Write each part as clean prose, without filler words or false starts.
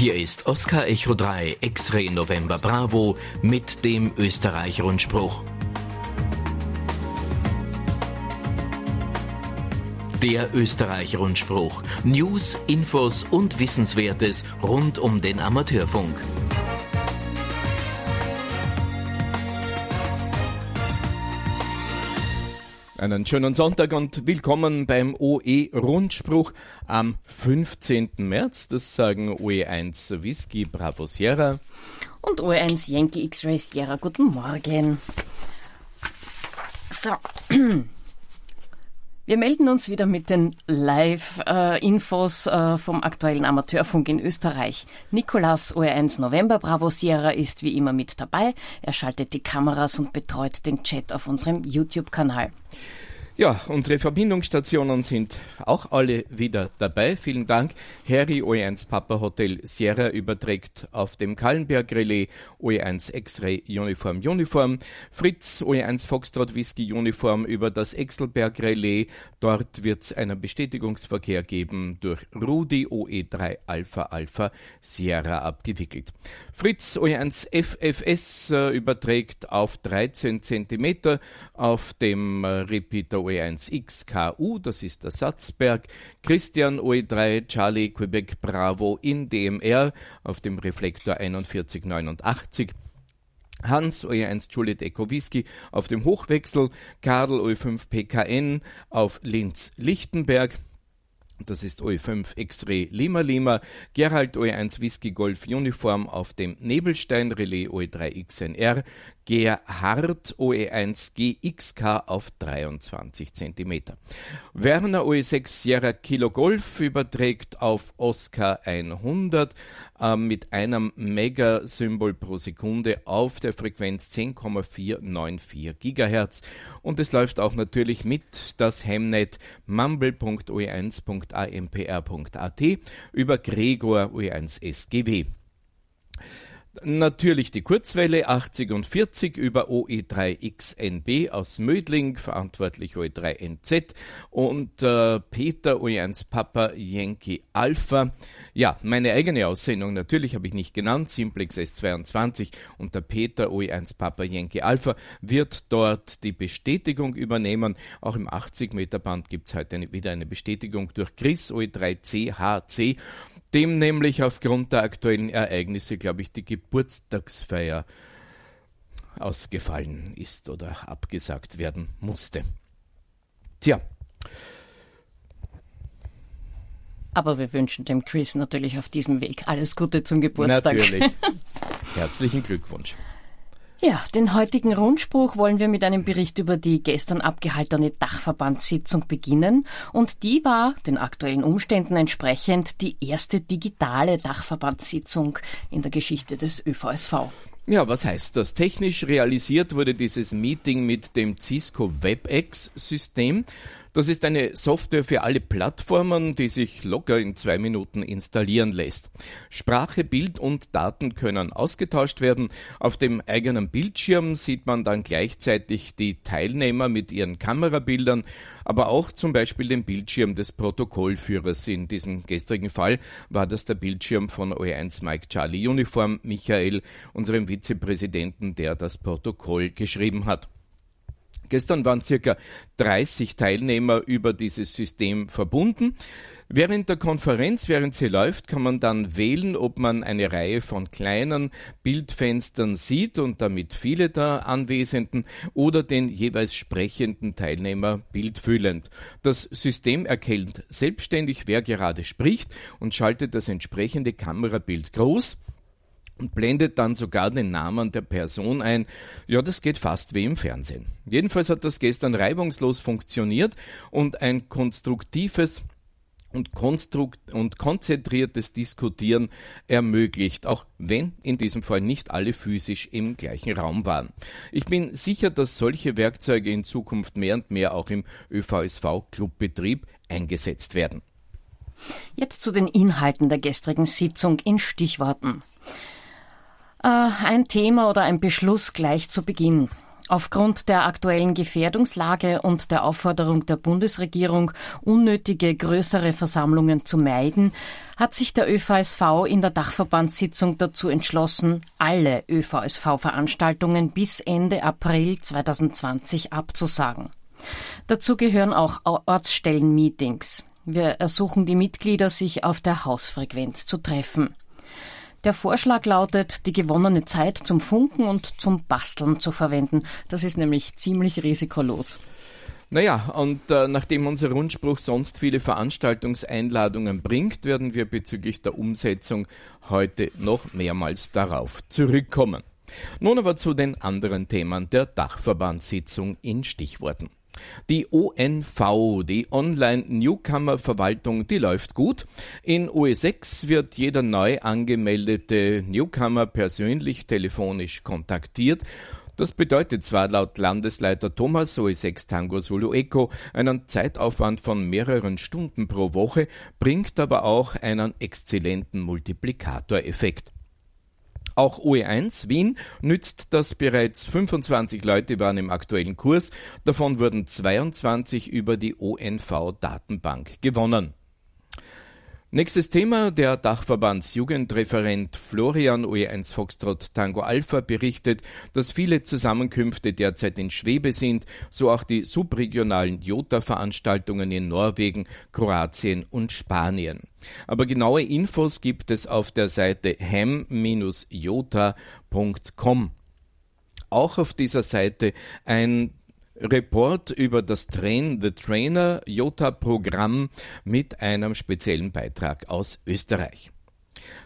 Hier ist Oskar Echo 3 X-Ray November Bravo mit dem Österreich-Rundspruch. Der Österreich-Rundspruch. News, Infos und Wissenswertes rund um den Amateurfunk. Einen schönen Sonntag und willkommen beim OE-Rundspruch am 15. März. Das sagen OE1 Whisky Bravo Sierra und OE1 Yankee X-Ray Sierra. Guten Morgen. So, wir melden uns wieder mit den Live-Infos vom aktuellen Amateurfunk in Österreich. Nikolas OE1 November Bravo Sierra ist wie immer mit dabei. Er schaltet die Kameras und betreut den Chat auf unserem YouTube-Kanal. Ja, unsere Verbindungsstationen sind auch alle wieder dabei. Vielen Dank. Harry OE1 Papa Hotel Sierra überträgt auf dem Kahlenberg Relais OE1 X-Ray Uniform. Fritz OE1 Foxtrot Whisky Uniform über das Exelberg Relais. Dort wird es einen Bestätigungsverkehr geben durch Rudi OE3 Alpha Sierra abgewickelt. Fritz OE1 FFS überträgt auf 13 cm auf dem Repeater OE1XKU, das ist der Satzberg, Christian OE3 Charlie Quebec Bravo in DMR auf dem Reflektor 4189, Hans OE1 Juliet Echo Whisky auf dem Hochwechsel, Karl OE5 PKN auf Linz-Lichtenberg, das ist OE5 X-Ray Lima, Gerald OE1 Whisky Golf Uniform auf dem Nebelstein Relais OE3 XNR, Gerhard OE1 GXK auf 23 cm. Werner OE6 Sierra Kilo Golf überträgt auf Oscar 100 mit einem Megasymbol pro Sekunde auf der Frequenz 10,494 GHz. Und es läuft auch natürlich mit das Hemnet mumble.oe1.ampr.at über Gregor OE1 SGW. Natürlich die Kurzwelle 80 und 40 über OE3XNB aus Mödling, verantwortlich OE3NZ und Peter OE1 Papa Yankee Alpha. Ja, meine eigene Aussendung natürlich habe ich nicht genannt, Simplex S22 und der Peter OE1 Papa Yankee Alpha wird dort die Bestätigung übernehmen. Auch im 80 Meter Band gibt es heute wieder eine Bestätigung durch Chris OE3CHC. Dem nämlich aufgrund der aktuellen Ereignisse, glaube ich, die Geburtstagsfeier ausgefallen ist oder abgesagt werden musste. Tja. Aber wir wünschen dem Chris natürlich auf diesem Weg alles Gute zum Geburtstag. Natürlich. Herzlichen Glückwunsch. Ja, den heutigen Rundspruch wollen wir mit einem Bericht über die gestern abgehaltene Dachverbandssitzung beginnen. Und die war, den aktuellen Umständen entsprechend, die erste digitale Dachverbandssitzung in der Geschichte des ÖVSV. Ja, was heißt das? Technisch realisiert wurde dieses Meeting mit dem Cisco WebEx-System. Das ist eine Software für alle Plattformen, die sich locker in 2 Minuten installieren lässt. Sprache, Bild und Daten können ausgetauscht werden. Auf dem eigenen Bildschirm sieht man dann gleichzeitig die Teilnehmer mit ihren Kamerabildern, aber auch zum Beispiel den Bildschirm des Protokollführers. In diesem gestrigen Fall war das der Bildschirm von OE1 Mike Charlie Uniform Michael, unserem Vizepräsidenten, der das Protokoll geschrieben hat. Gestern waren circa 30 Teilnehmer über dieses System verbunden. Während der Konferenz, während sie läuft, kann man dann wählen, ob man eine Reihe von kleinen Bildfenstern sieht und damit viele der Anwesenden oder den jeweils sprechenden Teilnehmer bildfüllend. Das System erkennt selbstständig, wer gerade spricht und schaltet das entsprechende Kamerabild groß und blendet dann sogar den Namen der Person ein. Ja, das geht fast wie im Fernsehen. Jedenfalls hat das gestern reibungslos funktioniert und ein konstruktives und konzentriertes Diskutieren ermöglicht, auch wenn in diesem Fall nicht alle physisch im gleichen Raum waren. Ich bin sicher, dass solche Werkzeuge in Zukunft mehr und mehr auch im ÖVSV-Clubbetrieb eingesetzt werden. Jetzt zu den Inhalten der gestrigen Sitzung in Stichworten. Ein Thema oder ein Beschluss gleich zu Beginn. Aufgrund der aktuellen Gefährdungslage und der Aufforderung der Bundesregierung, unnötige größere Versammlungen zu meiden, hat sich der ÖVSV in der Dachverbandssitzung dazu entschlossen, alle ÖVSV-Veranstaltungen bis Ende April 2020 abzusagen. Dazu gehören auch Ortsstellen-Meetings. Wir ersuchen die Mitglieder, sich auf der Hausfrequenz zu treffen. Der Vorschlag lautet, die gewonnene Zeit zum Funken und zum Basteln zu verwenden. Das ist nämlich ziemlich risikolos. Naja, und nachdem unser Rundspruch sonst viele Veranstaltungseinladungen bringt, werden wir bezüglich der Umsetzung heute noch mehrmals darauf zurückkommen. Nun aber zu den anderen Themen der Dachverbandssitzung in Stichworten. Die ONV, die Online-Newcomer-Verwaltung, die läuft gut. In OE6 wird jeder neu angemeldete Newcomer persönlich telefonisch kontaktiert. Das bedeutet zwar laut Landesleiter Thomas, OE6 Tango Solo Eco, einen Zeitaufwand von mehreren Stunden pro Woche, bringt aber auch einen exzellenten Multiplikatoreffekt. Auch OE1 Wien nützt das bereits. 25 Leute waren im aktuellen Kurs, davon wurden 22 über die ONV-Datenbank gewonnen. Nächstes Thema, der Dachverbandsjugendreferent Florian OE1 Foxtrot Tango Alpha berichtet, dass viele Zusammenkünfte derzeit in Schwebe sind, so auch die subregionalen Jota-Veranstaltungen in Norwegen, Kroatien und Spanien. Aber genaue Infos gibt es auf der Seite hem-jota.com. Auch auf dieser Seite ein Report über das Train-the-Trainer-Jota-Programm mit einem speziellen Beitrag aus Österreich.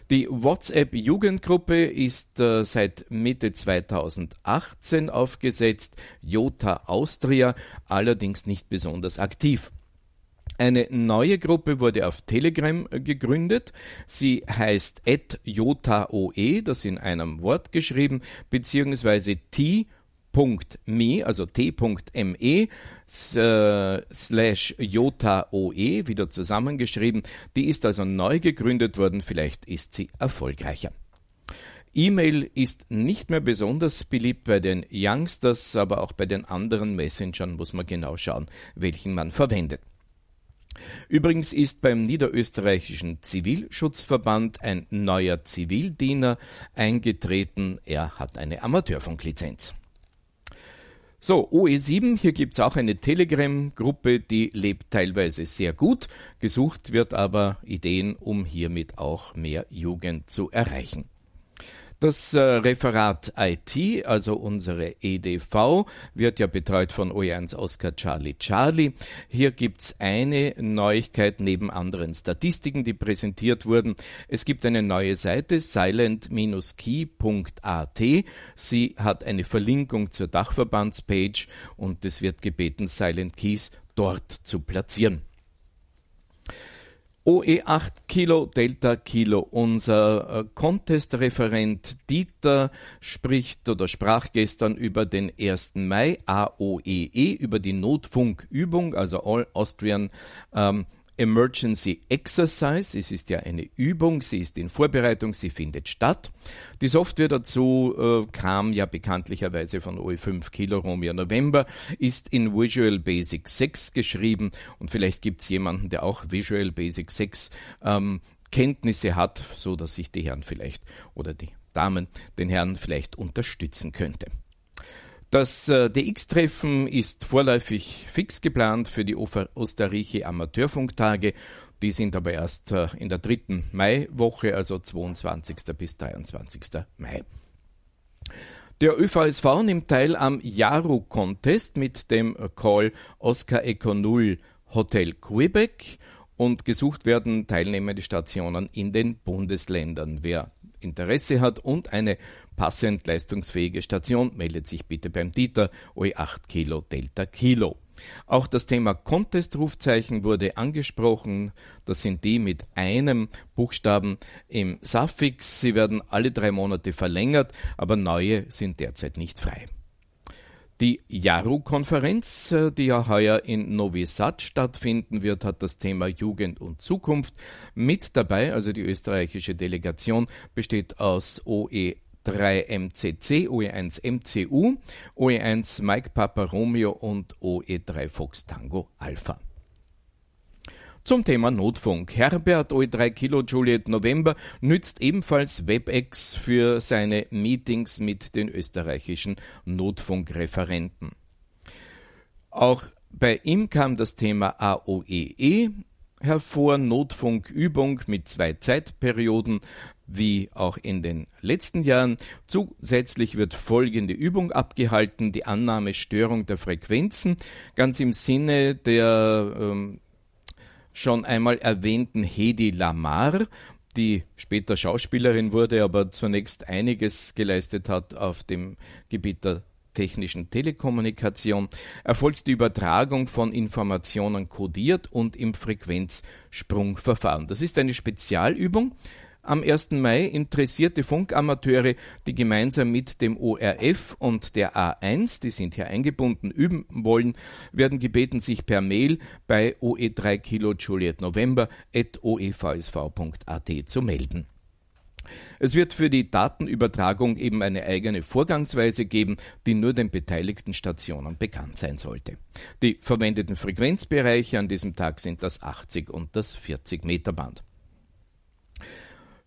Die WhatsApp-Jugendgruppe ist seit Mitte 2018 aufgesetzt, Jota Austria, allerdings nicht besonders aktiv. Eine neue Gruppe wurde auf Telegram gegründet. Sie heißt @jotaoe, das in einem Wort geschrieben, beziehungsweise t.me, also t.me/jotaoe, wieder zusammengeschrieben. Die ist also neu gegründet worden, vielleicht ist sie erfolgreicher. E-Mail ist nicht mehr besonders beliebt bei den Youngsters, aber auch bei den anderen Messengern muss man genau schauen, welchen man verwendet. Übrigens ist beim niederösterreichischen Zivilschutzverband ein neuer Zivildiener eingetreten. Er hat eine Amateurfunklizenz. So, OE7, hier gibt es auch eine Telegram-Gruppe, die lebt teilweise sehr gut. Gesucht wird aber Ideen, um hiermit auch mehr Jugend zu erreichen. Das Referat IT, also unsere EDV, wird ja betreut von OE1 Oscar Charlie Charlie. Hier gibt's eine Neuigkeit neben anderen Statistiken, die präsentiert wurden. Es gibt eine neue Seite, silent-key.at. Sie hat eine Verlinkung zur Dachverbandspage und es wird gebeten, Silent Keys dort zu platzieren. OE8 Kilo Delta Kilo, unser Contest-Referent Dieter sprach gestern über den 1. Mai AOEE, über die Notfunkübung, also All Austrian Emergency Exercise. Es ist ja eine Übung, sie ist in Vorbereitung, sie findet statt. Die Software dazu kam ja bekanntlicherweise von OE5 Kilo Romeo November, ist in Visual Basic 6 geschrieben und vielleicht gibt es jemanden, der auch Visual Basic 6 Kenntnisse hat, so dass sich die Herren vielleicht oder die Damen den Herren vielleicht unterstützen könnte. Das DX-Treffen ist vorläufig fix geplant für die Österreichische Amateurfunktage. Die sind aber erst in der 3. Maiwoche, also 22. bis 23. Mai. Der ÖVSV nimmt teil am Yaru-Contest mit dem Call Oskar Echo 0 Hotel Quebec und gesucht werden teilnehmende Stationen in den Bundesländern. Wer Interesse hat und eine passend leistungsfähige Station, meldet sich bitte beim Dieter, OE8 Kilo Delta Kilo. Auch das Thema Contest-Rufzeichen wurde angesprochen. Das sind die mit einem Buchstaben im Suffix. Sie werden alle 3 Monate verlängert, aber neue sind derzeit nicht frei. Die JARU-Konferenz, die ja heuer in Novi Sad stattfinden wird, hat das Thema Jugend und Zukunft mit dabei. Also die österreichische Delegation besteht aus OE 3 MCC, OE1 MCU, OE1 Mike Papa Romeo und OE3 Fox Tango Alpha. Zum Thema Notfunk. Herbert, OE3 Kilo Juliet November, nützt ebenfalls WebEx für seine Meetings mit den österreichischen Notfunkreferenten. Auch bei ihm kam das Thema AOEE hervor, Notfunkübung mit 2 Zeitperioden, wie auch in den letzten Jahren. Zusätzlich wird folgende Übung abgehalten, die Annahmestörung der Frequenzen, ganz im Sinne der schon einmal erwähnten Hedy Lamarr, die später Schauspielerin wurde, aber zunächst einiges geleistet hat auf dem Gebiet der technischen Telekommunikation, erfolgt die Übertragung von Informationen kodiert und im Frequenzsprungverfahren. Das ist eine Spezialübung. Am 1. Mai interessierte Funkamateure, die gemeinsam mit dem ORF und der A1, die sind hier eingebunden, üben wollen, werden gebeten, sich per Mail bei OE3 Kilo Juliet November @oevsv.at zu melden. Es wird für die Datenübertragung eben eine eigene Vorgangsweise geben, die nur den beteiligten Stationen bekannt sein sollte. Die verwendeten Frequenzbereiche an diesem Tag sind das 80 und das 40 Meter Band.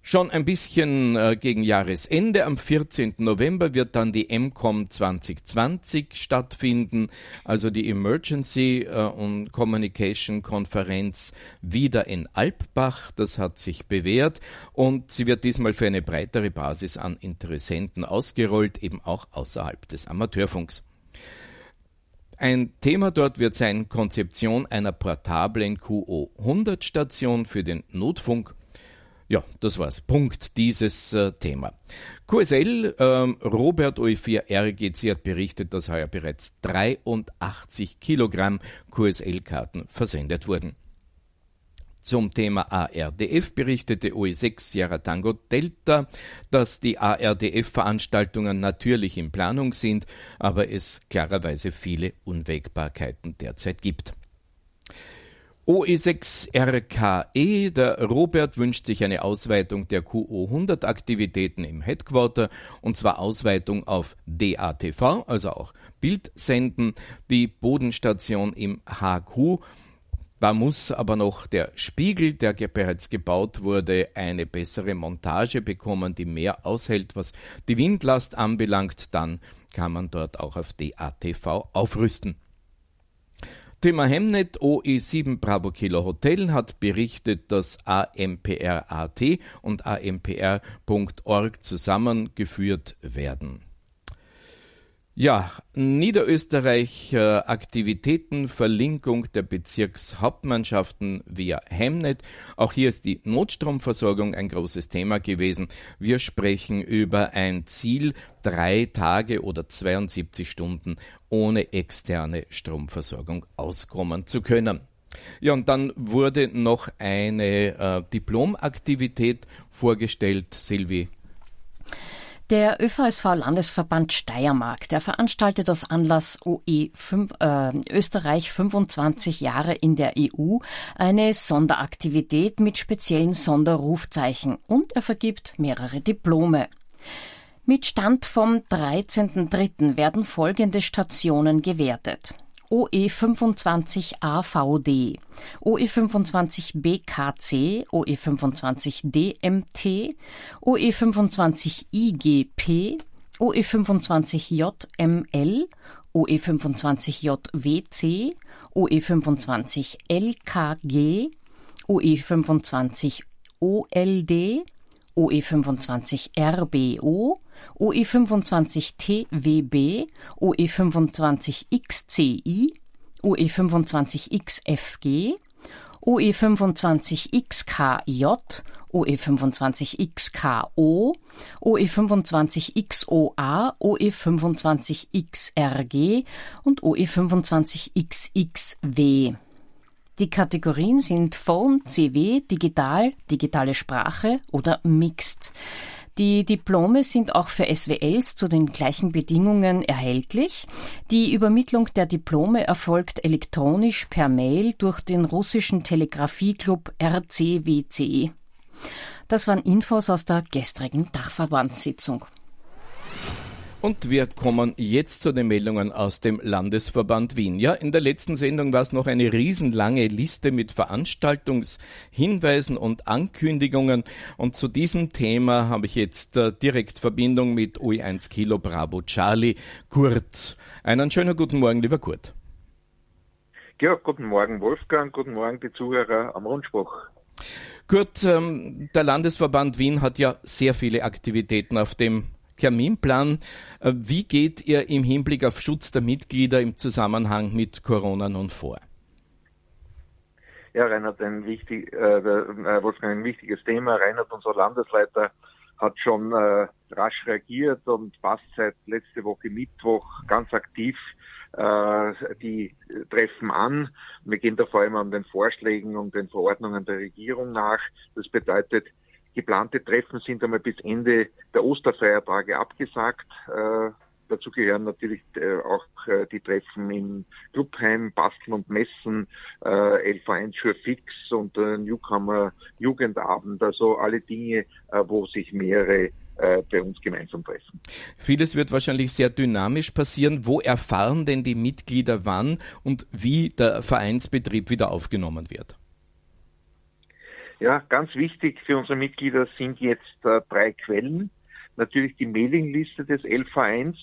Schon ein bisschen gegen Jahresende, am 14. November wird dann die MCOM 2020 stattfinden, also die Emergency und Communication Konferenz wieder in Alpbach. Das hat sich bewährt und sie wird diesmal für eine breitere Basis an Interessenten ausgerollt, eben auch außerhalb des Amateurfunks. Ein Thema dort wird sein Konzeption einer portablen QO100-Station für den Notfunk. Ja, das war's. Punkt dieses Thema. QSL, Robert OE4RGC hat berichtet, dass heuer bereits 83 Kilogramm QSL-Karten versendet wurden. Zum Thema ARDF berichtete OE6 Sierra Tango Delta, dass die ARDF-Veranstaltungen natürlich in Planung sind, aber es klarerweise viele Unwägbarkeiten derzeit gibt. OE6RKE, der Robert wünscht sich eine Ausweitung der QO100-Aktivitäten im Headquarter, und zwar Ausweitung auf DATV, also auch Bildsenden, die Bodenstation im HQ. Da muss aber noch der Spiegel, der bereits gebaut wurde, eine bessere Montage bekommen, die mehr aushält, was die Windlast anbelangt. Dann kann man dort auch auf DATV aufrüsten. Thema Hemnet, OE7 Bravo Kilo Hotel hat berichtet, dass AMPR.at und AMPR.org zusammengeführt werden. Ja, Niederösterreich Aktivitäten, Verlinkung der Bezirkshauptmannschaften via Hemnet. Auch hier ist die Notstromversorgung ein großes Thema gewesen. Wir sprechen über ein Ziel, 3 Tage oder 72 Stunden ohne externe Stromversorgung auskommen zu können. Ja, und dann wurde noch eine Diplomaktivität vorgestellt, Silvi. Der ÖVSV-Landesverband Steiermark, der veranstaltet als Anlass Österreich 25 Jahre in der EU eine Sonderaktivität mit speziellen Sonderrufzeichen und er vergibt mehrere Diplome. Mit Stand vom 13.03. werden folgende Stationen gewertet: OE25 AVD, OE25 BKC, OE25 DMT, OE25 IGP, OE25 JML, OE25 JWC, OE25 LKG, OE25 OLD, OE25 RBO, OE25 TWB, OE25 XCI, OE25 XFG, OE25 XKJ, OE25 XKO, OE25 XOA, OE25 XRG und OE25 XXW. Die Kategorien sind Phone, CW, Digital, digitale Sprache oder Mixed. Die Diplome sind auch für SWLs zu den gleichen Bedingungen erhältlich. Die Übermittlung der Diplome erfolgt elektronisch per Mail durch den russischen Telegraphie-Club RCWC. Das waren Infos aus der gestrigen Dachverbandssitzung. Und wir kommen jetzt zu den Meldungen aus dem Landesverband Wien. Ja, in der letzten Sendung war es noch eine riesenlange Liste mit Veranstaltungshinweisen und Ankündigungen. Und zu diesem Thema habe ich jetzt direkt Verbindung mit OE1 Kilo Bravo Charlie, Kurt. Einen schönen guten Morgen, lieber Kurt. Ja, guten Morgen Wolfgang, guten Morgen die Zuhörer am Rundspruch. Kurt, der Landesverband Wien hat ja sehr viele Aktivitäten auf dem Terminplan. Wie geht ihr im Hinblick auf Schutz der Mitglieder im Zusammenhang mit Corona nun vor? Ja, Reinhard, Wolfgang, ein wichtiges Thema. Reinhard, unser Landesleiter, hat schon rasch reagiert und passt seit letzte Woche Mittwoch ganz aktiv die Treffen an. Wir gehen da vor allem an den Vorschlägen und den Verordnungen der Regierung nach. Das bedeutet, geplante Treffen sind einmal bis Ende der Osterfeiertage abgesagt. Dazu gehören natürlich auch die Treffen im Clubheim, Basteln und Messen, LV1 Schurfix und Newcomer Jugendabend. Also alle Dinge, wo sich mehrere bei uns gemeinsam treffen. Vieles wird wahrscheinlich sehr dynamisch passieren. Wo erfahren denn die Mitglieder wann und wie der Vereinsbetrieb wieder aufgenommen wird? Ja, ganz wichtig für unsere Mitglieder sind jetzt drei Quellen. Natürlich die Mailingliste des LV1,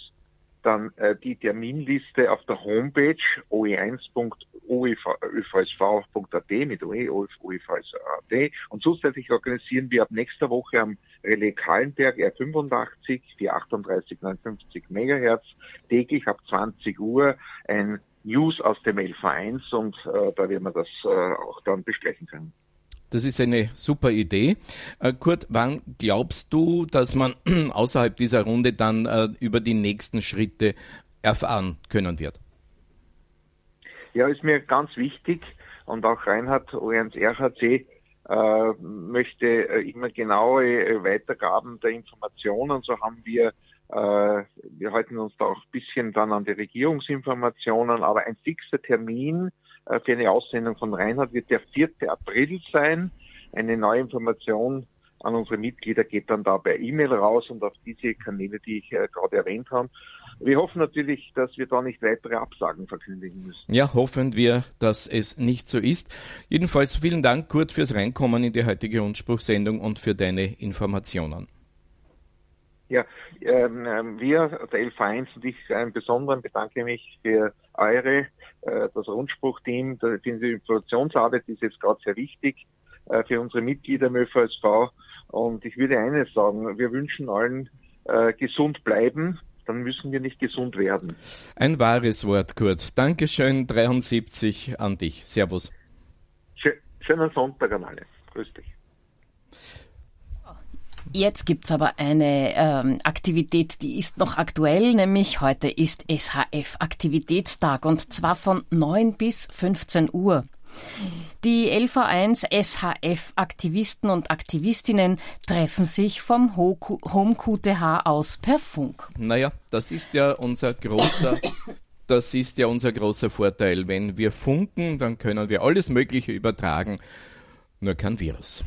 dann die Terminliste auf der Homepage oe1.oevsv.at mit oe.oevsv.at und zusätzlich organisieren wir ab nächster Woche am Relais Kahlenberg R85 438 59 MHz täglich ab 20 Uhr ein News aus dem LV1 und da werden wir das auch dann besprechen können. Das ist eine super Idee. Kurt, wann glaubst du, dass man außerhalb dieser Runde dann über die nächsten Schritte erfahren können wird? Ja, ist mir ganz wichtig und auch Reinhard, OE1 RHC, möchte immer genaue Weitergaben der Informationen. So haben wir halten uns da auch ein bisschen dann an die Regierungsinformationen, aber ein fixer Termin für eine Aussendung von Reinhard wird der 4. April sein. Eine neue Information an unsere Mitglieder geht dann da per E-Mail raus und auf diese Kanäle, die ich gerade erwähnt habe. Wir hoffen natürlich, dass wir da nicht weitere Absagen verkündigen müssen. Ja, hoffen wir, dass es nicht so ist. Jedenfalls vielen Dank, Kurt, fürs Reinkommen in die heutige Rundspruchsendung und für deine Informationen. Ja, wir, der LV1 und ich im Besonderen bedanke mich für das Rundspruchteam, für die Informationsarbeit, die ist jetzt gerade sehr wichtig für unsere Mitglieder im ÖVSV. Und ich würde eines sagen, wir wünschen allen gesund bleiben, dann müssen wir nicht gesund werden. Ein wahres Wort, Kurt. Dankeschön, 73 an dich. Servus. Schönen Sonntag an alle. Grüß dich. Jetzt gibt's aber eine Aktivität, die ist noch aktuell, nämlich heute ist SHF-Aktivitätstag und zwar von 9 bis 15 Uhr. Die LV1 SHF-Aktivisten und Aktivistinnen treffen sich vom Home-QTH aus per Funk. Naja, das ist ja unser großer Vorteil. Wenn wir funken, dann können wir alles Mögliche übertragen, nur kein Virus.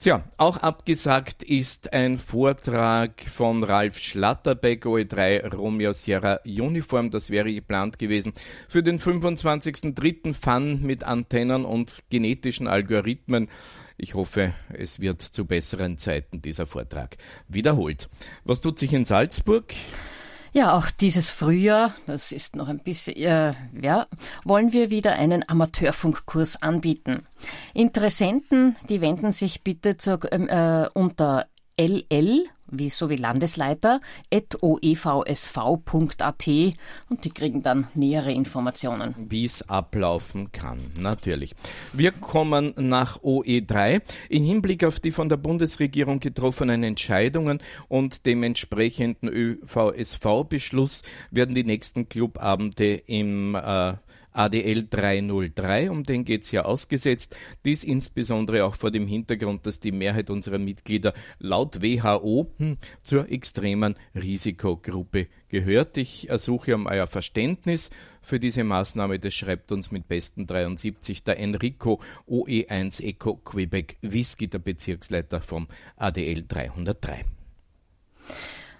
Tja, auch abgesagt ist ein Vortrag von Ralf Schlatterbeck, OE3 Romeo Sierra Uniform, das wäre geplant gewesen, für den 25.03. Fun mit Antennen und genetischen Algorithmen. Ich hoffe, es wird zu besseren Zeiten dieser Vortrag wiederholt. Was tut sich in Salzburg? Ja, auch dieses Frühjahr, das ist noch ein bisschen, wollen wir wieder einen Amateurfunkkurs anbieten. Interessenten, die wenden sich bitte unter LL, wie Landesleiter, @oevsv.at und die kriegen dann nähere Informationen. Wie es ablaufen kann, natürlich. Wir kommen nach OE3. Im Hinblick auf die von der Bundesregierung getroffenen Entscheidungen und dem entsprechenden ÖVSV-Beschluss werden die nächsten Clubabende im ADL 303, um den geht es ja ausgesetzt. Dies insbesondere auch vor dem Hintergrund, dass die Mehrheit unserer Mitglieder laut WHO zur extremen Risikogruppe gehört. Ich ersuche um euer Verständnis für diese Maßnahme. Das schreibt uns mit besten 73 der Enrico OE1 Echo Quebec Whisky, der Bezirksleiter vom ADL 303.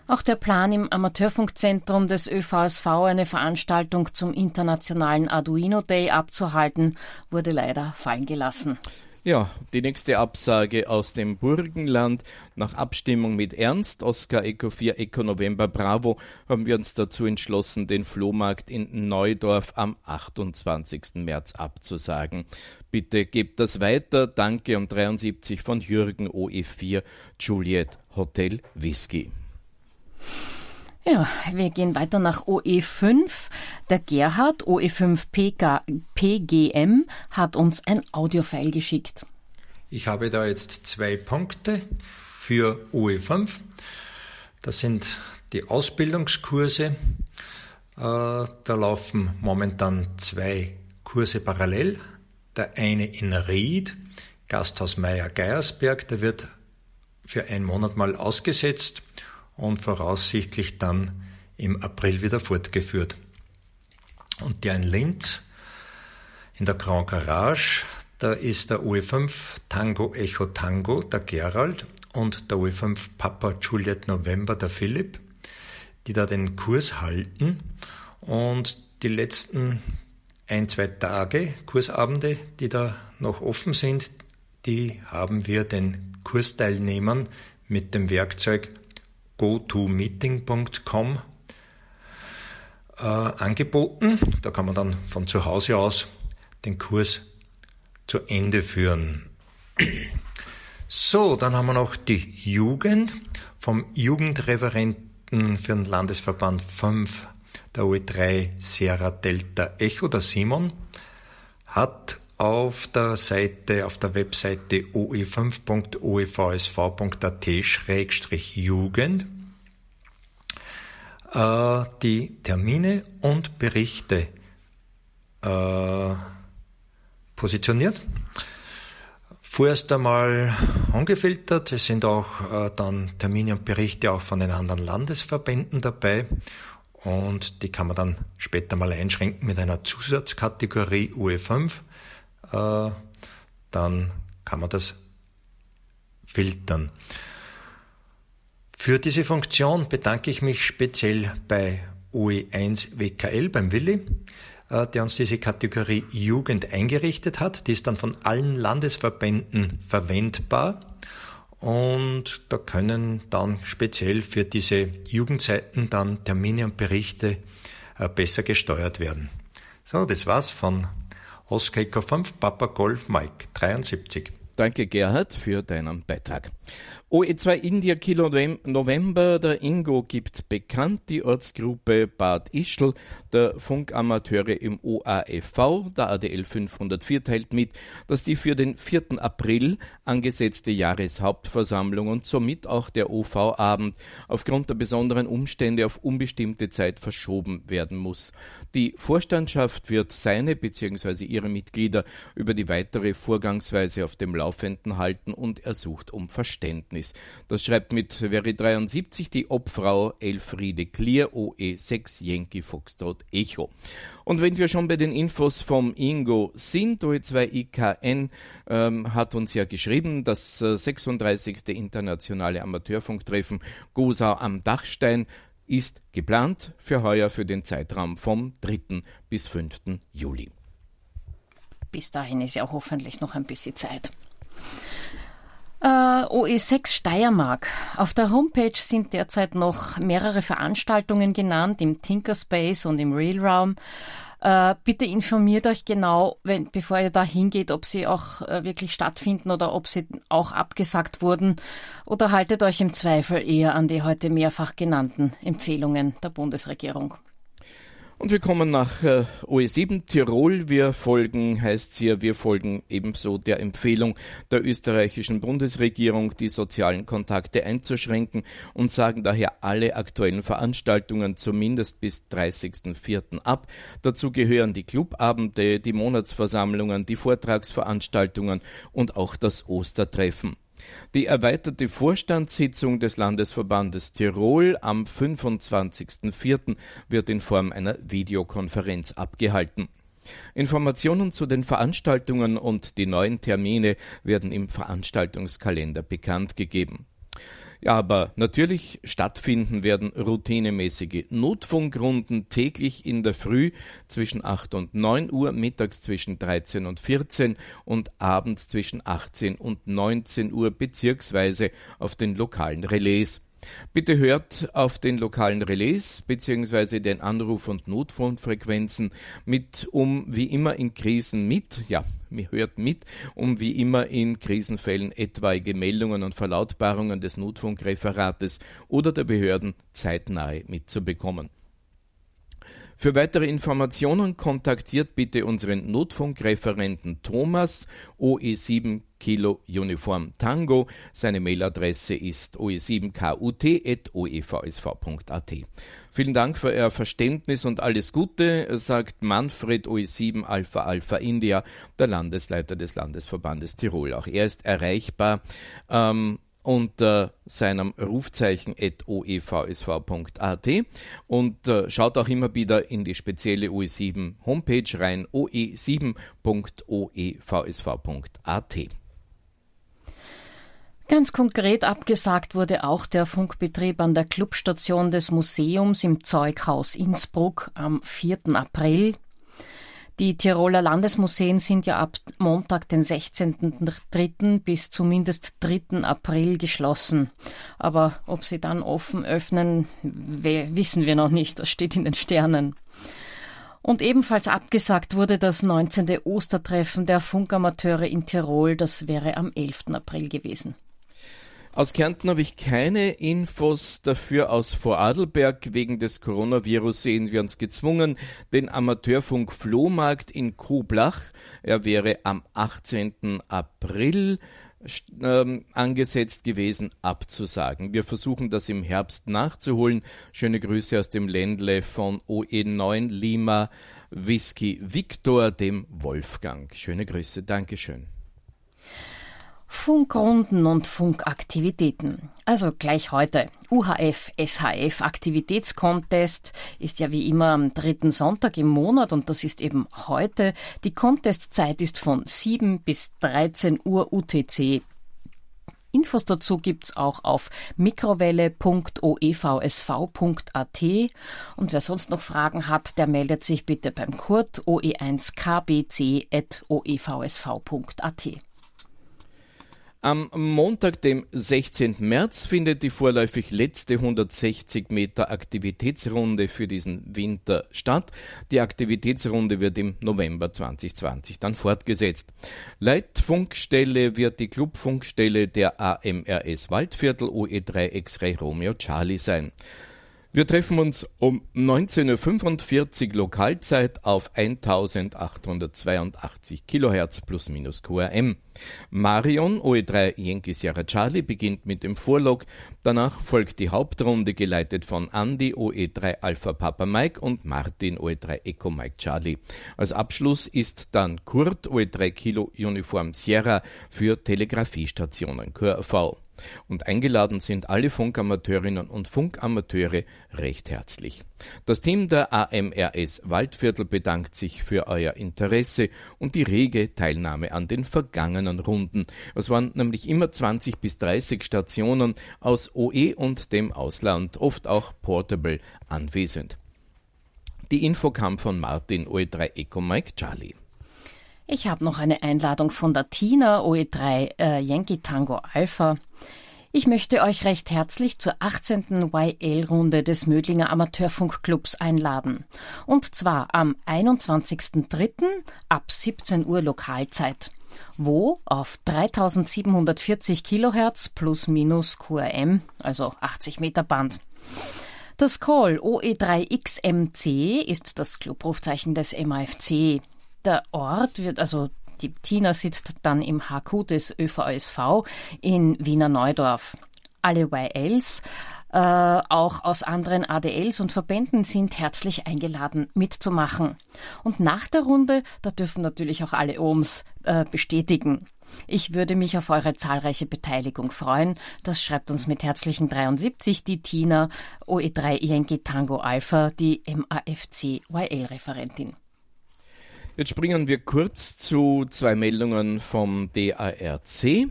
Auch der Plan, im Amateurfunkzentrum des ÖVSV eine Veranstaltung zum internationalen Arduino Day abzuhalten, wurde leider fallen gelassen. Ja, die nächste Absage aus dem Burgenland. Nach Abstimmung mit Ernst, Oskar Echo 4 X-Ray November Bravo, haben wir uns dazu entschlossen, den Flohmarkt in Neudorf am 28. März abzusagen. Bitte gebt das weiter. Danke um 73 von Jürgen OE4 Juliet Hotel Whisky. Ja, wir gehen weiter nach OE5. Der Gerhard, OE5 PGM, hat uns ein Audiofile geschickt. Ich habe da jetzt 2 Punkte für OE5. Das sind die Ausbildungskurse. Da laufen momentan 2 Kurse parallel. Der eine in Ried, Gasthaus Meier-Geiersberg, der wird für einen Monat mal ausgesetzt und voraussichtlich dann im April wieder fortgeführt. Und der in Linz, in der Grand Garage, da ist der OE5 Tango Echo Tango, der Gerald, und der OE5 Papa Juliet November, der Philipp, die da den Kurs halten. Und die letzten 1-2 Tage, Kursabende, die da noch offen sind, die haben wir den Kursteilnehmern mit dem Werkzeug go2meeting.com angeboten. Da kann man dann von zu Hause aus den Kurs zu Ende führen. So, dann haben wir noch die Jugend vom Jugendreferenten für den Landesverband 5, der OE3 Sierra Delta Echo, der Simon, hat auf der Webseite oe5.oevsv.at/jugend die Termine und Berichte positioniert. Vorerst einmal ungefiltert. Es sind auch dann Termine und Berichte auch von den anderen Landesverbänden dabei. Und die kann man dann später mal einschränken mit einer Zusatzkategorie OE5. Dann kann man das filtern. Für diese Funktion bedanke ich mich speziell bei OE1 WKL, beim Willi, der uns diese Kategorie Jugend eingerichtet hat. Die ist dann von allen Landesverbänden verwendbar und da können dann speziell für diese Jugendseiten dann Termine und Berichte besser gesteuert werden. So, das war's von Oskar Echo 5, Papa Golf Mike, 73. Danke, Gerhard, für deinen Beitrag. OE2 India Kilo November, der Ingo gibt bekannt, die Ortsgruppe Bad Ischl, der Funkamateure im OAFV, der ADL 504, teilt mit, dass die für den 4. April angesetzte Jahreshauptversammlung und somit auch der OV-Abend aufgrund der besonderen Umstände auf unbestimmte Zeit verschoben werden muss. Die Vorstandschaft wird seine bzw. ihre Mitglieder über die weitere Vorgangsweise auf dem Laufenden halten und ersucht um Verständnis. Das schreibt mit Veri 73 die Obfrau Elfriede Klier, OE6 Yankee Foxtrot Echo. Und wenn wir schon bei den Infos vom Ingo sind, OE2IKN hat uns ja geschrieben, das 36. internationale Amateurfunktreffen Gosau am Dachstein ist geplant für heuer für den Zeitraum vom 3. bis 5. Juli. Bis dahin ist ja hoffentlich noch ein bisschen Zeit. OE6 Steiermark. Auf der Homepage sind derzeit noch mehrere Veranstaltungen genannt, im Tinkerspace und im Real Realm. Bitte informiert euch genau, bevor ihr da hingeht, ob sie auch wirklich stattfinden oder ob sie auch abgesagt wurden. Oder haltet euch im Zweifel eher an die heute mehrfach genannten Empfehlungen der Bundesregierung. Und wir kommen nach OE7 Tirol. Wir folgen, heißt es hier, wir folgen ebenso der Empfehlung der österreichischen Bundesregierung, die sozialen Kontakte einzuschränken und sagen daher alle aktuellen Veranstaltungen zumindest bis 30.04. ab. Dazu gehören die Clubabende, die Monatsversammlungen, die Vortragsveranstaltungen und auch das Ostertreffen. Die erweiterte Vorstandssitzung des Landesverbandes Tirol am 25.04. wird in Form einer Videokonferenz abgehalten. Informationen zu den Veranstaltungen und die neuen Termine werden im Veranstaltungskalender bekannt gegeben. Ja, aber natürlich stattfinden werden routinemäßige Notfunkrunden täglich in der Früh zwischen 8 und 9 Uhr, mittags zwischen 13 und 14 und abends zwischen 18 und 19 Uhr beziehungsweise auf den lokalen Relais. Bitte hört auf den lokalen Relais bzw. den Anruf- und Notfunkfrequenzen mit, um wie immer in Krisenfällen etwaige Meldungen und Verlautbarungen des Notfunkreferates oder der Behörden zeitnahe mitzubekommen. Für weitere Informationen kontaktiert bitte unseren Notfunkreferenten Thomas, OE7 Kilo Uniform Tango. Seine Mailadresse ist oe7kut@oevsv.at. Vielen Dank für Ihr Verständnis und alles Gute, sagt Manfred, OE7 Alpha Alpha India, der Landesleiter des Landesverbandes Tirol. Auch er ist erreichbar unter seinem Rufzeichen @oevsv.at und schaut auch immer wieder in die spezielle OE7 Homepage rein, oe7.oevsv.at. Ganz konkret abgesagt wurde auch der Funkbetrieb an der Clubstation des Museums im Zeughaus Innsbruck am 4. April. Die Tiroler Landesmuseen sind ja ab Montag, den 16.3. bis zumindest 3. April geschlossen. Aber ob sie dann offen öffnen, wissen wir noch nicht. Das steht in den Sternen. Und ebenfalls abgesagt wurde das 19. Ostertreffen der Funkamateure in Tirol. Das wäre am 11. April gewesen. Aus Kärnten habe ich keine Infos, dafür aus Vorarlberg. Wegen des Coronavirus sehen wir uns gezwungen, den Amateurfunk-Flohmarkt in Koblach, er wäre am 18. April angesetzt gewesen, abzusagen. Wir versuchen das im Herbst nachzuholen. Schöne Grüße aus dem Ländle von OE9 Lima Whisky Victor, dem Wolfgang. Schöne Grüße, Dankeschön. Funkrunden und Funkaktivitäten. Also gleich heute. UHF-SHF-Aktivitätscontest ist ja wie immer am dritten Sonntag im Monat und das ist eben heute. Die Contestzeit ist von 7 bis 13 Uhr UTC. Infos dazu gibt's auch auf mikrowelle.oevsv.at und wer sonst noch Fragen hat, der meldet sich bitte beim Kurt oe1kbc@oevsv.at. Am Montag, dem 16. März, findet die vorläufig letzte 160 Meter Aktivitätsrunde für diesen Winter statt. Die Aktivitätsrunde wird im November 2020 dann fortgesetzt. Leitfunkstelle wird die Clubfunkstelle der AMRS Waldviertel OE3 X-Ray Romeo Charlie sein. Wir treffen uns um 19.45 Uhr Lokalzeit auf 1882 kHz plus minus QRM. Marion OE3 Yankee Sierra Charlie beginnt mit dem Vorlog. Danach folgt die Hauptrunde, geleitet von Andy OE3 Alpha Papa Mike und Martin OE3 Echo Mike Charlie. Als Abschluss ist dann Kurt OE3 Kilo Uniform Sierra für Telegrafiestationen QRV. Und eingeladen sind alle Funkamateurinnen und Funkamateure recht herzlich. Das Team der AMRS Waldviertel bedankt sich für euer Interesse und die rege Teilnahme an den vergangenen Runden. Es waren nämlich immer 20 bis 30 Stationen aus OE und dem Ausland, oft auch portable, anwesend. Die Info kam von Martin, OE3 Echo Mike Charlie. Ich habe noch eine Einladung von der Tina, OE3 Yankee Tango Alpha. Ich möchte euch recht herzlich zur 18. YL-Runde des Mödlinger Amateurfunkclubs einladen. Und zwar am 21.03. ab 17 Uhr Lokalzeit. Wo? Auf 3740 kHz plus minus QRM, also 80 Meter Band. Das Call OE3XMC ist das Clubrufzeichen des MAFC. Der Ort wird, also die Tina sitzt dann im HQ des ÖVSV in Wiener Neudorf. Alle YLs, auch aus anderen ADLs und Verbänden, sind herzlich eingeladen mitzumachen. Und nach der Runde, da dürfen natürlich auch alle OMs bestätigen. Ich würde mich auf eure zahlreiche Beteiligung freuen. Das schreibt uns mit herzlichen 73 die Tina, OE3 Yankee Tango Alpha, die MAFC YL-Referentin. Jetzt springen wir kurz zu zwei Meldungen vom DARC.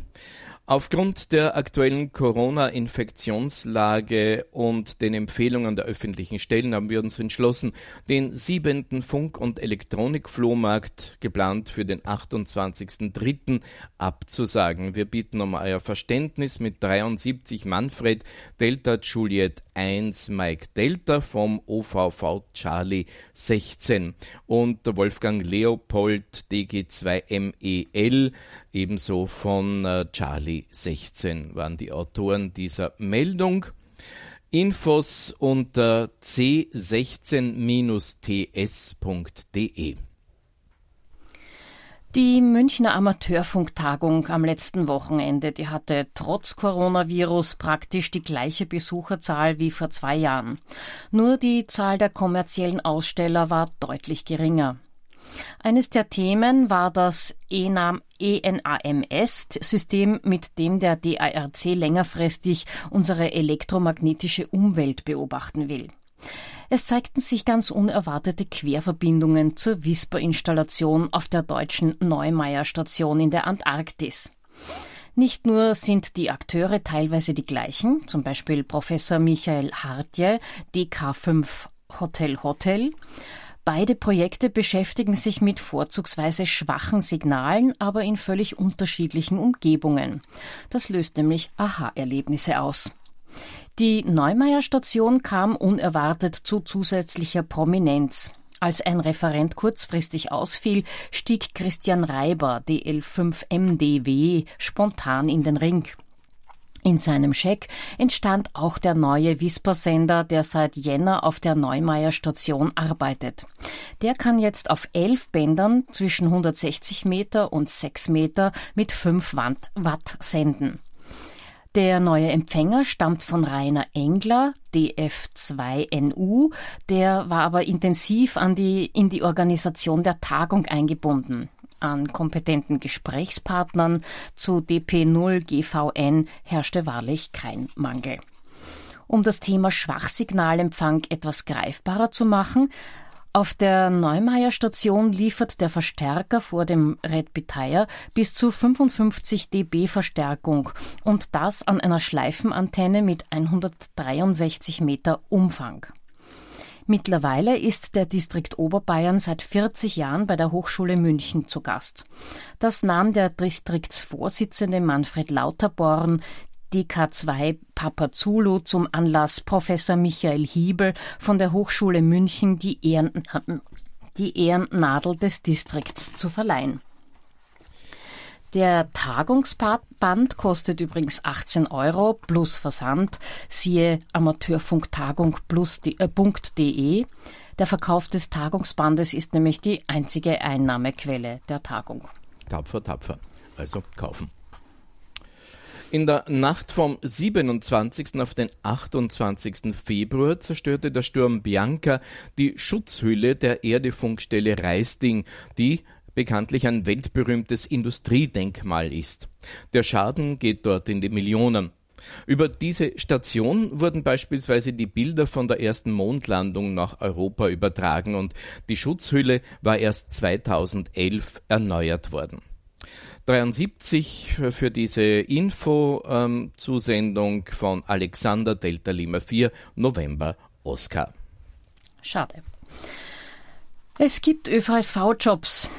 Aufgrund der aktuellen Corona-Infektionslage und den Empfehlungen der öffentlichen Stellen haben wir uns entschlossen, den 7. Funk- und Elektronik-Flohmarkt, geplant für den 28.03. abzusagen. Wir bitten um euer Verständnis mit 73 Manfred Delta Juliet 1 Mike Delta vom OVV Charlie 16 und der Wolfgang Leopold DG2MEL ebenso von Charlie 16 waren die Autoren dieser Meldung. Infos unter c16-ts.de. Die Münchner Amateurfunktagung am letzten Wochenende, die hatte trotz Coronavirus praktisch die gleiche Besucherzahl wie vor 2 Jahren. Nur die Zahl der kommerziellen Aussteller war deutlich geringer. Eines der Themen war das ENAMS-System, mit dem der DARC längerfristig unsere elektromagnetische Umwelt beobachten will. Es zeigten sich ganz unerwartete Querverbindungen zur Wisper-Installation auf der deutschen Neumeier-Station in der Antarktis. Nicht nur sind die Akteure teilweise die gleichen, zum Beispiel Professor Michael Hartje, DK5 Hotel Hotel. Beide Projekte beschäftigen sich mit vorzugsweise schwachen Signalen, aber in völlig unterschiedlichen Umgebungen. Das löst nämlich Aha-Erlebnisse aus. Die Neumeier-Station kam unerwartet zu zusätzlicher Prominenz. Als ein Referent kurzfristig ausfiel, stieg Christian Reiber, DL5MDW, spontan in den Ring. In seinem Scheck entstand auch der neue Wisper-Sender, der seit Jänner auf der Neumeier-Station arbeitet. Der kann jetzt auf 11 Bändern zwischen 160 Meter und 6 Meter mit 5 Watt senden. Der neue Empfänger stammt von Rainer Engler, DF2NU, der war aber intensiv in die Organisation der Tagung eingebunden, an kompetenten Gesprächspartnern zu DP0 GVN herrschte wahrlich kein Mangel. Um das Thema Schwachsignalempfang etwas greifbarer zu machen, auf der Neumeier-Station liefert der Verstärker vor dem Repetier bis zu 55 dB Verstärkung und das an einer Schleifenantenne mit 163 Meter Umfang. Mittlerweile ist der Distrikt Oberbayern seit 40 Jahren bei der Hochschule München zu Gast. Das nahm der Distriktsvorsitzende Manfred Lauterborn, DK2 Papa Zulu, zum Anlass, Professor Michael Hiebel von der Hochschule München die Ehrennadel des Distrikts zu verleihen. Der Tagungsband kostet übrigens 18 € plus Versand, siehe amateurfunktagung.de. Der Verkauf des Tagungsbandes ist nämlich die einzige Einnahmequelle der Tagung. Tapfer, tapfer. Also kaufen. In der Nacht vom 27. auf den 28. Februar zerstörte der Sturm Bianca die Schutzhülle der Erdefunkstelle Reisting, die bekanntlich ein weltberühmtes Industriedenkmal ist. Der Schaden geht dort in die Millionen. Über diese Station wurden beispielsweise die Bilder von der ersten Mondlandung nach Europa übertragen und die Schutzhülle war erst 2011 erneuert worden. 73 für diese Info-Zusendung von Alexander Delta Lima 4 November Oscar. Schade. Es gibt ÖVSV-Jobs.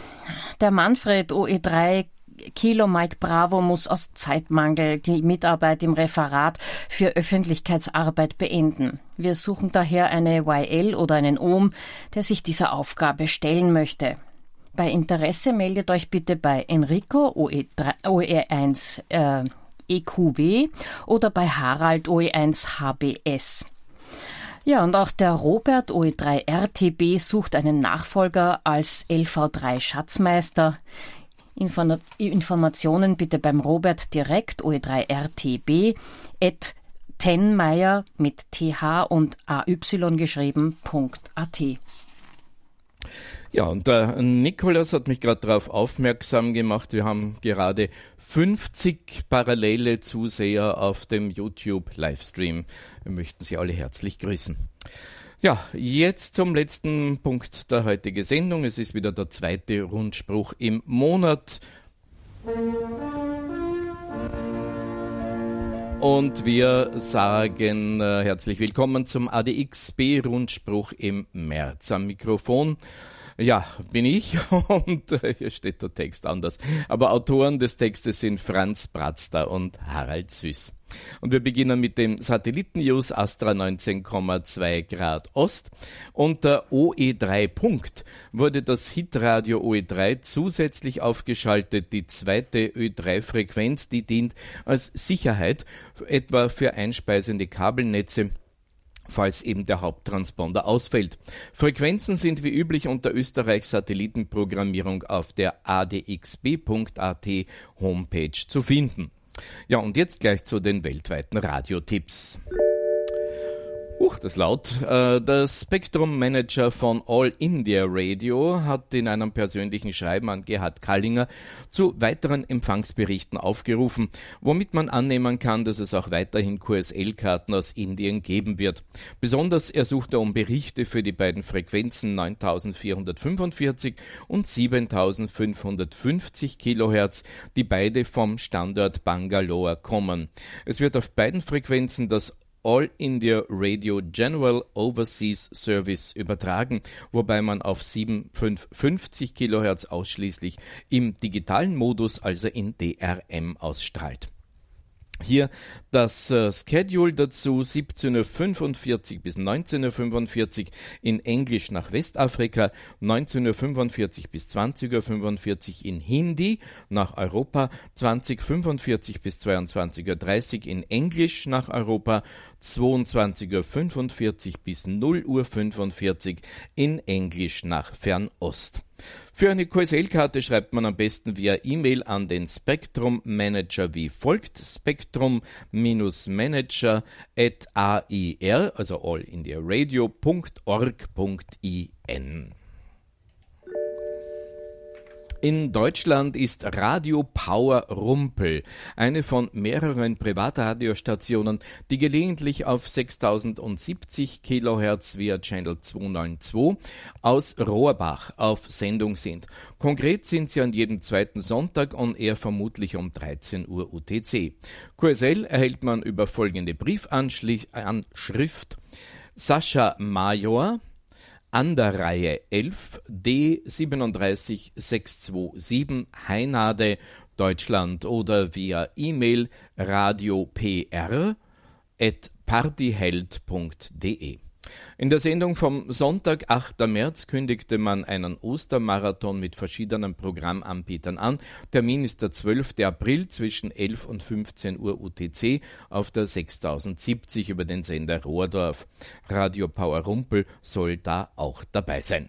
Der Manfred OE3 Kilo Mike Bravo muss aus Zeitmangel die Mitarbeit im Referat für Öffentlichkeitsarbeit beenden. Wir suchen daher eine YL oder einen OM, der sich dieser Aufgabe stellen möchte. Bei Interesse meldet euch bitte bei Enrico OE1 EQW oder bei Harald OE1 HBS. Ja, und auch der Robert OE3 RTB sucht einen Nachfolger als LV3 Schatzmeister. Informationen bitte beim Robert direkt OE3 RTB at tenmeier mit TH und AY geschrieben.at. Ja, und der Nikolas hat mich gerade darauf aufmerksam gemacht, wir haben gerade 50 parallele Zuseher auf dem YouTube-Livestream. Wir möchten Sie alle herzlich grüßen. Ja, jetzt zum letzten Punkt der heutigen Sendung. Es ist wieder der 2. Rundspruch im Monat. Und wir sagen herzlich willkommen zum ADXB-Rundspruch im März. Am Mikrofon, ja, bin ich und hier steht der Text anders. Aber Autoren des Textes sind Franz Bratzter und Harald Süß. Und wir beginnen mit dem Satelliten-News Astra 19,2 Grad Ost. Unter OE3 Punkt wurde das Hitradio OE3 zusätzlich aufgeschaltet. Die zweite Ö3-Frequenz, die dient als Sicherheit, etwa für einspeisende Kabelnetze, falls eben der Haupttransponder ausfällt. Frequenzen sind wie üblich unter Österreichs Satellitenprogrammierung auf der adxb.at Homepage zu finden. Ja, und jetzt gleich zu den weltweiten Radiotipps. Das laut. Der Spektrum-Manager von All India Radio hat in einem persönlichen Schreiben an Gerhard Kallinger zu weiteren Empfangsberichten aufgerufen, womit man annehmen kann, dass es auch weiterhin QSL-Karten aus Indien geben wird. Besonders ersucht er um Berichte für die beiden Frequenzen 9445 und 7550 Kilohertz, die beide vom Standort Bangalore kommen. Es wird auf beiden Frequenzen das All India Radio General Overseas Service übertragen, wobei man auf 7550 Kilohertz ausschließlich im digitalen Modus, also in DRM, ausstrahlt. Hier das Schedule dazu, 17:45 bis 19:45 in Englisch nach Westafrika, 19:45 bis 20:45 in Hindi nach Europa, 20:45 bis 22:30 in Englisch nach Europa, 22:45 bis 0:45 in Englisch nach Fernost. Für eine QSL-Karte schreibt man am besten via E-Mail an den Spektrum-Manager wie folgt: spektrum-manager@air, also allindiaradio.org.in. In Deutschland ist Radio Power Rumpel eine von mehreren Privatradiostationen, die gelegentlich auf 6070 Kilohertz via Channel 292 aus Rohrbach auf Sendung sind. Konkret sind sie an jedem zweiten Sonntag on air, vermutlich um 13 Uhr UTC. QSL erhält man über folgende Briefanschrift: Sascha Major, an der Reihe 11, D37627, Heinade, Deutschland, oder via E-Mail radiopr@partyheld.de. In der Sendung vom Sonntag, 8. März, kündigte man einen Ostermarathon mit verschiedenen Programmanbietern an. Termin ist der 12. April zwischen 11 und 15 Uhr UTC auf der 6070 über den Sender Rohrdorf. Radio Power Rumpel soll da auch dabei sein.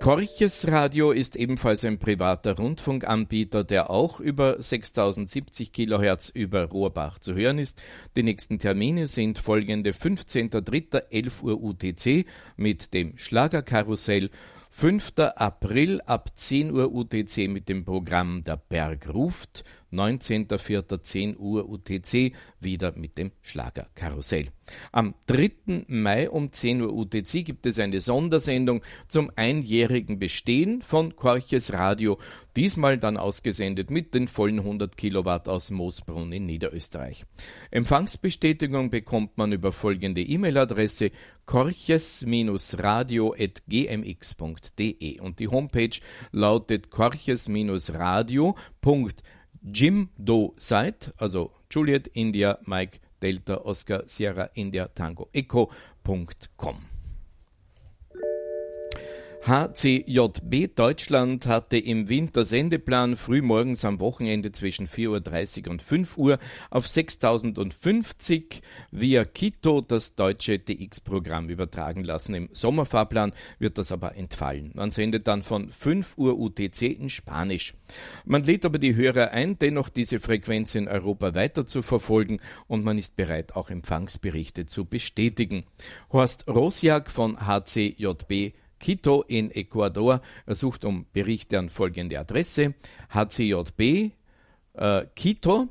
Korches Radio ist ebenfalls ein privater Rundfunkanbieter, der auch über 6070 Kilohertz über Rohrbach zu hören ist. Die nächsten Termine sind folgende: 15.03. 11 Uhr UTC mit dem Schlagerkarussell, 5. April ab 10 Uhr UTC mit dem Programm Der Berg ruft, 19.04. 10 Uhr UTC wieder mit dem Schlagerkarussell. Am 3. Mai um 10 Uhr UTC gibt es eine Sondersendung zum einjährigen Bestehen von Korches Radio, diesmal dann ausgesendet mit den vollen 100 Kilowatt aus Moosbrunn in Niederösterreich. Empfangsbestätigung bekommt man über folgende E-Mail-Adresse: korches-radio@gmx.de, und die Homepage lautet korches-radio.gmdo-site, also Juliet India Mike Delta Oscar Sierra India Tango Echo.com. HCJB Deutschland hatte im Wintersendeplan frühmorgens am Wochenende zwischen 4.30 Uhr und 5 Uhr auf 6050 via Quito das deutsche DX-Programm übertragen lassen. Im Sommerfahrplan wird das aber entfallen. Man sendet dann von 5 Uhr UTC in Spanisch. Man lädt aber die Hörer ein, dennoch diese Frequenz in Europa weiter zu verfolgen, und man ist bereit, auch Empfangsberichte zu bestätigen. Horst Rosjak von HCJB Quito in Ecuador ersucht um Berichte an folgende Adresse: HCJB Quito,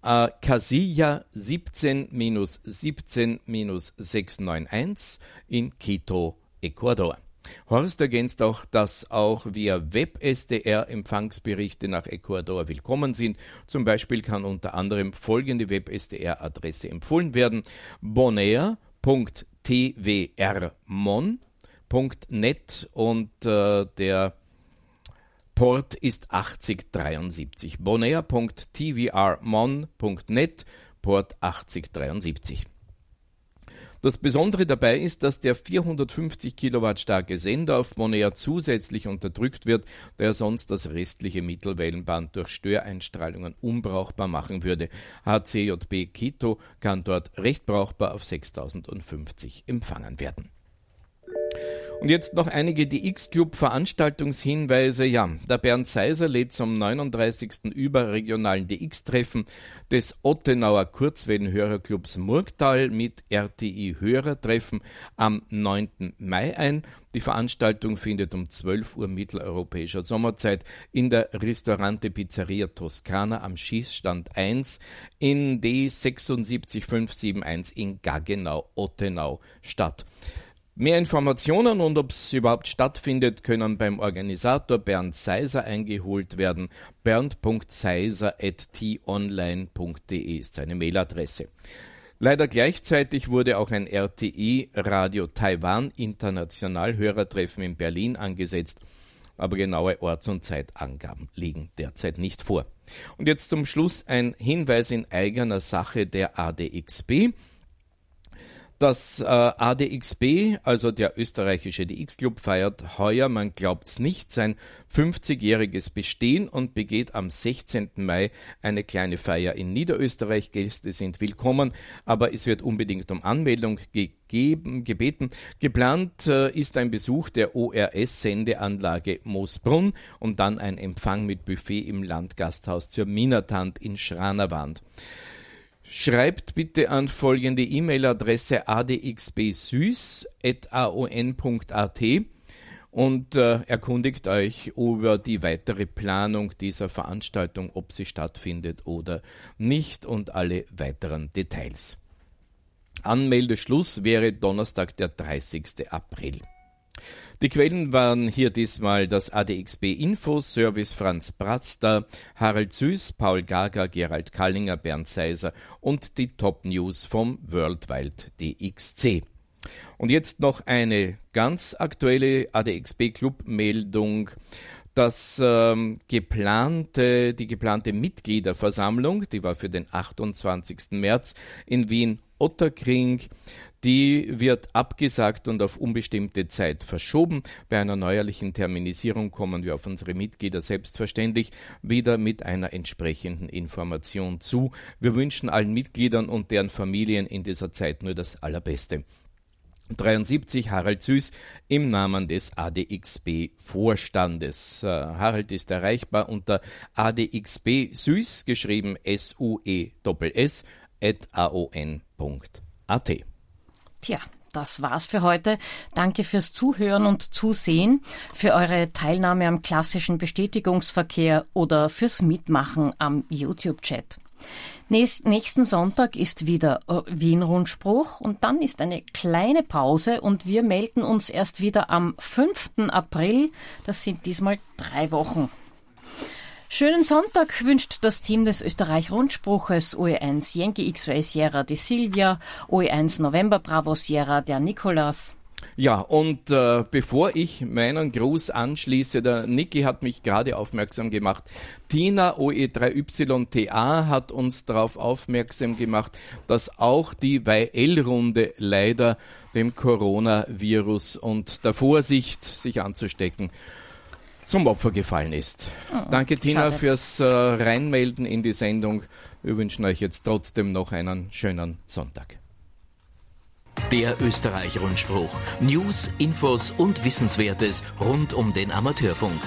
Casilla 17-17-691 in Quito, Ecuador. Horst ergänzt auch, dass auch via Web-SDR-Empfangsberichte nach Ecuador willkommen sind. Zum Beispiel kann unter anderem folgende Web-SDR-Adresse empfohlen werden: bonaire.twrmon.net und der Port ist 8073. bonaire.tvrmon.net, Port 8073. Das Besondere dabei ist, dass der 450 Kilowatt starke Sender auf Bonaire zusätzlich unterdrückt wird, der sonst das restliche Mittelwellenband durch Störeinstrahlungen unbrauchbar machen würde. HCJB Quito kann dort recht brauchbar auf 6050 empfangen werden. Und jetzt noch einige DX-Club-Veranstaltungshinweise. Ja, der Bernd Seiser lädt zum 39. überregionalen DX-Treffen des Ottenauer Kurzwellenhörerclubs Murgtal mit RTI-Hörertreffen am 9. Mai ein. Die Veranstaltung findet um 12 Uhr mitteleuropäischer Sommerzeit in der Restaurante Pizzeria Toskana am Schießstand 1 in D76571 in Gaggenau, Ottenau statt. Mehr Informationen und ob es überhaupt stattfindet, können beim Organisator Bernd Seiser eingeholt werden. bernd.seiser@t-online.de ist seine Mailadresse. Leider gleichzeitig wurde auch ein RTI Radio Taiwan International Hörertreffen in Berlin angesetzt, aber genaue Orts- und Zeitangaben liegen derzeit nicht vor. Und jetzt zum Schluss ein Hinweis in eigener Sache der ADXB. Das ADXB, also der österreichische DX-Club, feiert heuer, man glaubt's nicht, sein 50-jähriges Bestehen und begeht am 16. Mai eine kleine Feier in Niederösterreich. Gäste sind willkommen, aber es wird unbedingt um Anmeldung gebeten. Geplant ist ein Besuch der ORS-Sendeanlage Moosbrunn und dann ein Empfang mit Buffet im Landgasthaus zur Minatant in Schranerwand. Schreibt bitte an folgende E-Mail-Adresse adxbsüß@aon.at und erkundigt euch über die weitere Planung dieser Veranstaltung, ob sie stattfindet oder nicht und alle weiteren Details. Anmeldeschluss wäre Donnerstag, der 30. April. Die Quellen waren hier diesmal das ADXB Info, Service Franz Bratzter, Harald Süß, Paul Gaga, Gerald Kallinger, Bernd Seiser und die Top News vom Worldwide DXC. Und jetzt noch eine ganz aktuelle ADXB Club-Meldung. Das die geplante Mitgliederversammlung, die war für den 28. März in Wien Otterkring, die wird abgesagt und auf unbestimmte Zeit verschoben. Bei einer neuerlichen Terminisierung kommen wir auf unsere Mitglieder selbstverständlich wieder mit einer entsprechenden Information zu. Wir wünschen allen Mitgliedern und deren Familien in dieser Zeit nur das Allerbeste. 73 Harald Süß im Namen des ADXB-Vorstandes. Harald ist erreichbar unter adxbsüß, geschrieben suess@aon.at. Tja, das war's für heute. Danke fürs Zuhören und Zusehen, für eure Teilnahme am klassischen Bestätigungsverkehr oder fürs Mitmachen am YouTube-Chat. Nächsten Sonntag ist wieder Wien-Rundspruch und dann ist eine kleine Pause und wir melden uns erst wieder am 5. April. Das sind diesmal 3 Wochen. Schönen Sonntag wünscht das Team des Österreich-Rundspruches OE1 Yankee X-Ray Sierra die Silvia, OE1 November Bravo Sierra der Nikolas. Ja, und bevor ich meinen Gruß anschließe, der Niki hat mich gerade aufmerksam gemacht. Tina OE3YTA hat uns darauf aufmerksam gemacht, dass auch die YL-Runde leider dem Coronavirus und der Vorsicht, sich anzustecken, zum Opfer gefallen ist. Oh, danke Tina, schade, fürs Reinmelden in die Sendung. Wir wünschen euch jetzt trotzdem noch einen schönen Sonntag. Der Österreich-Rundspruch. News, Infos und Wissenswertes rund um den Amateurfunk.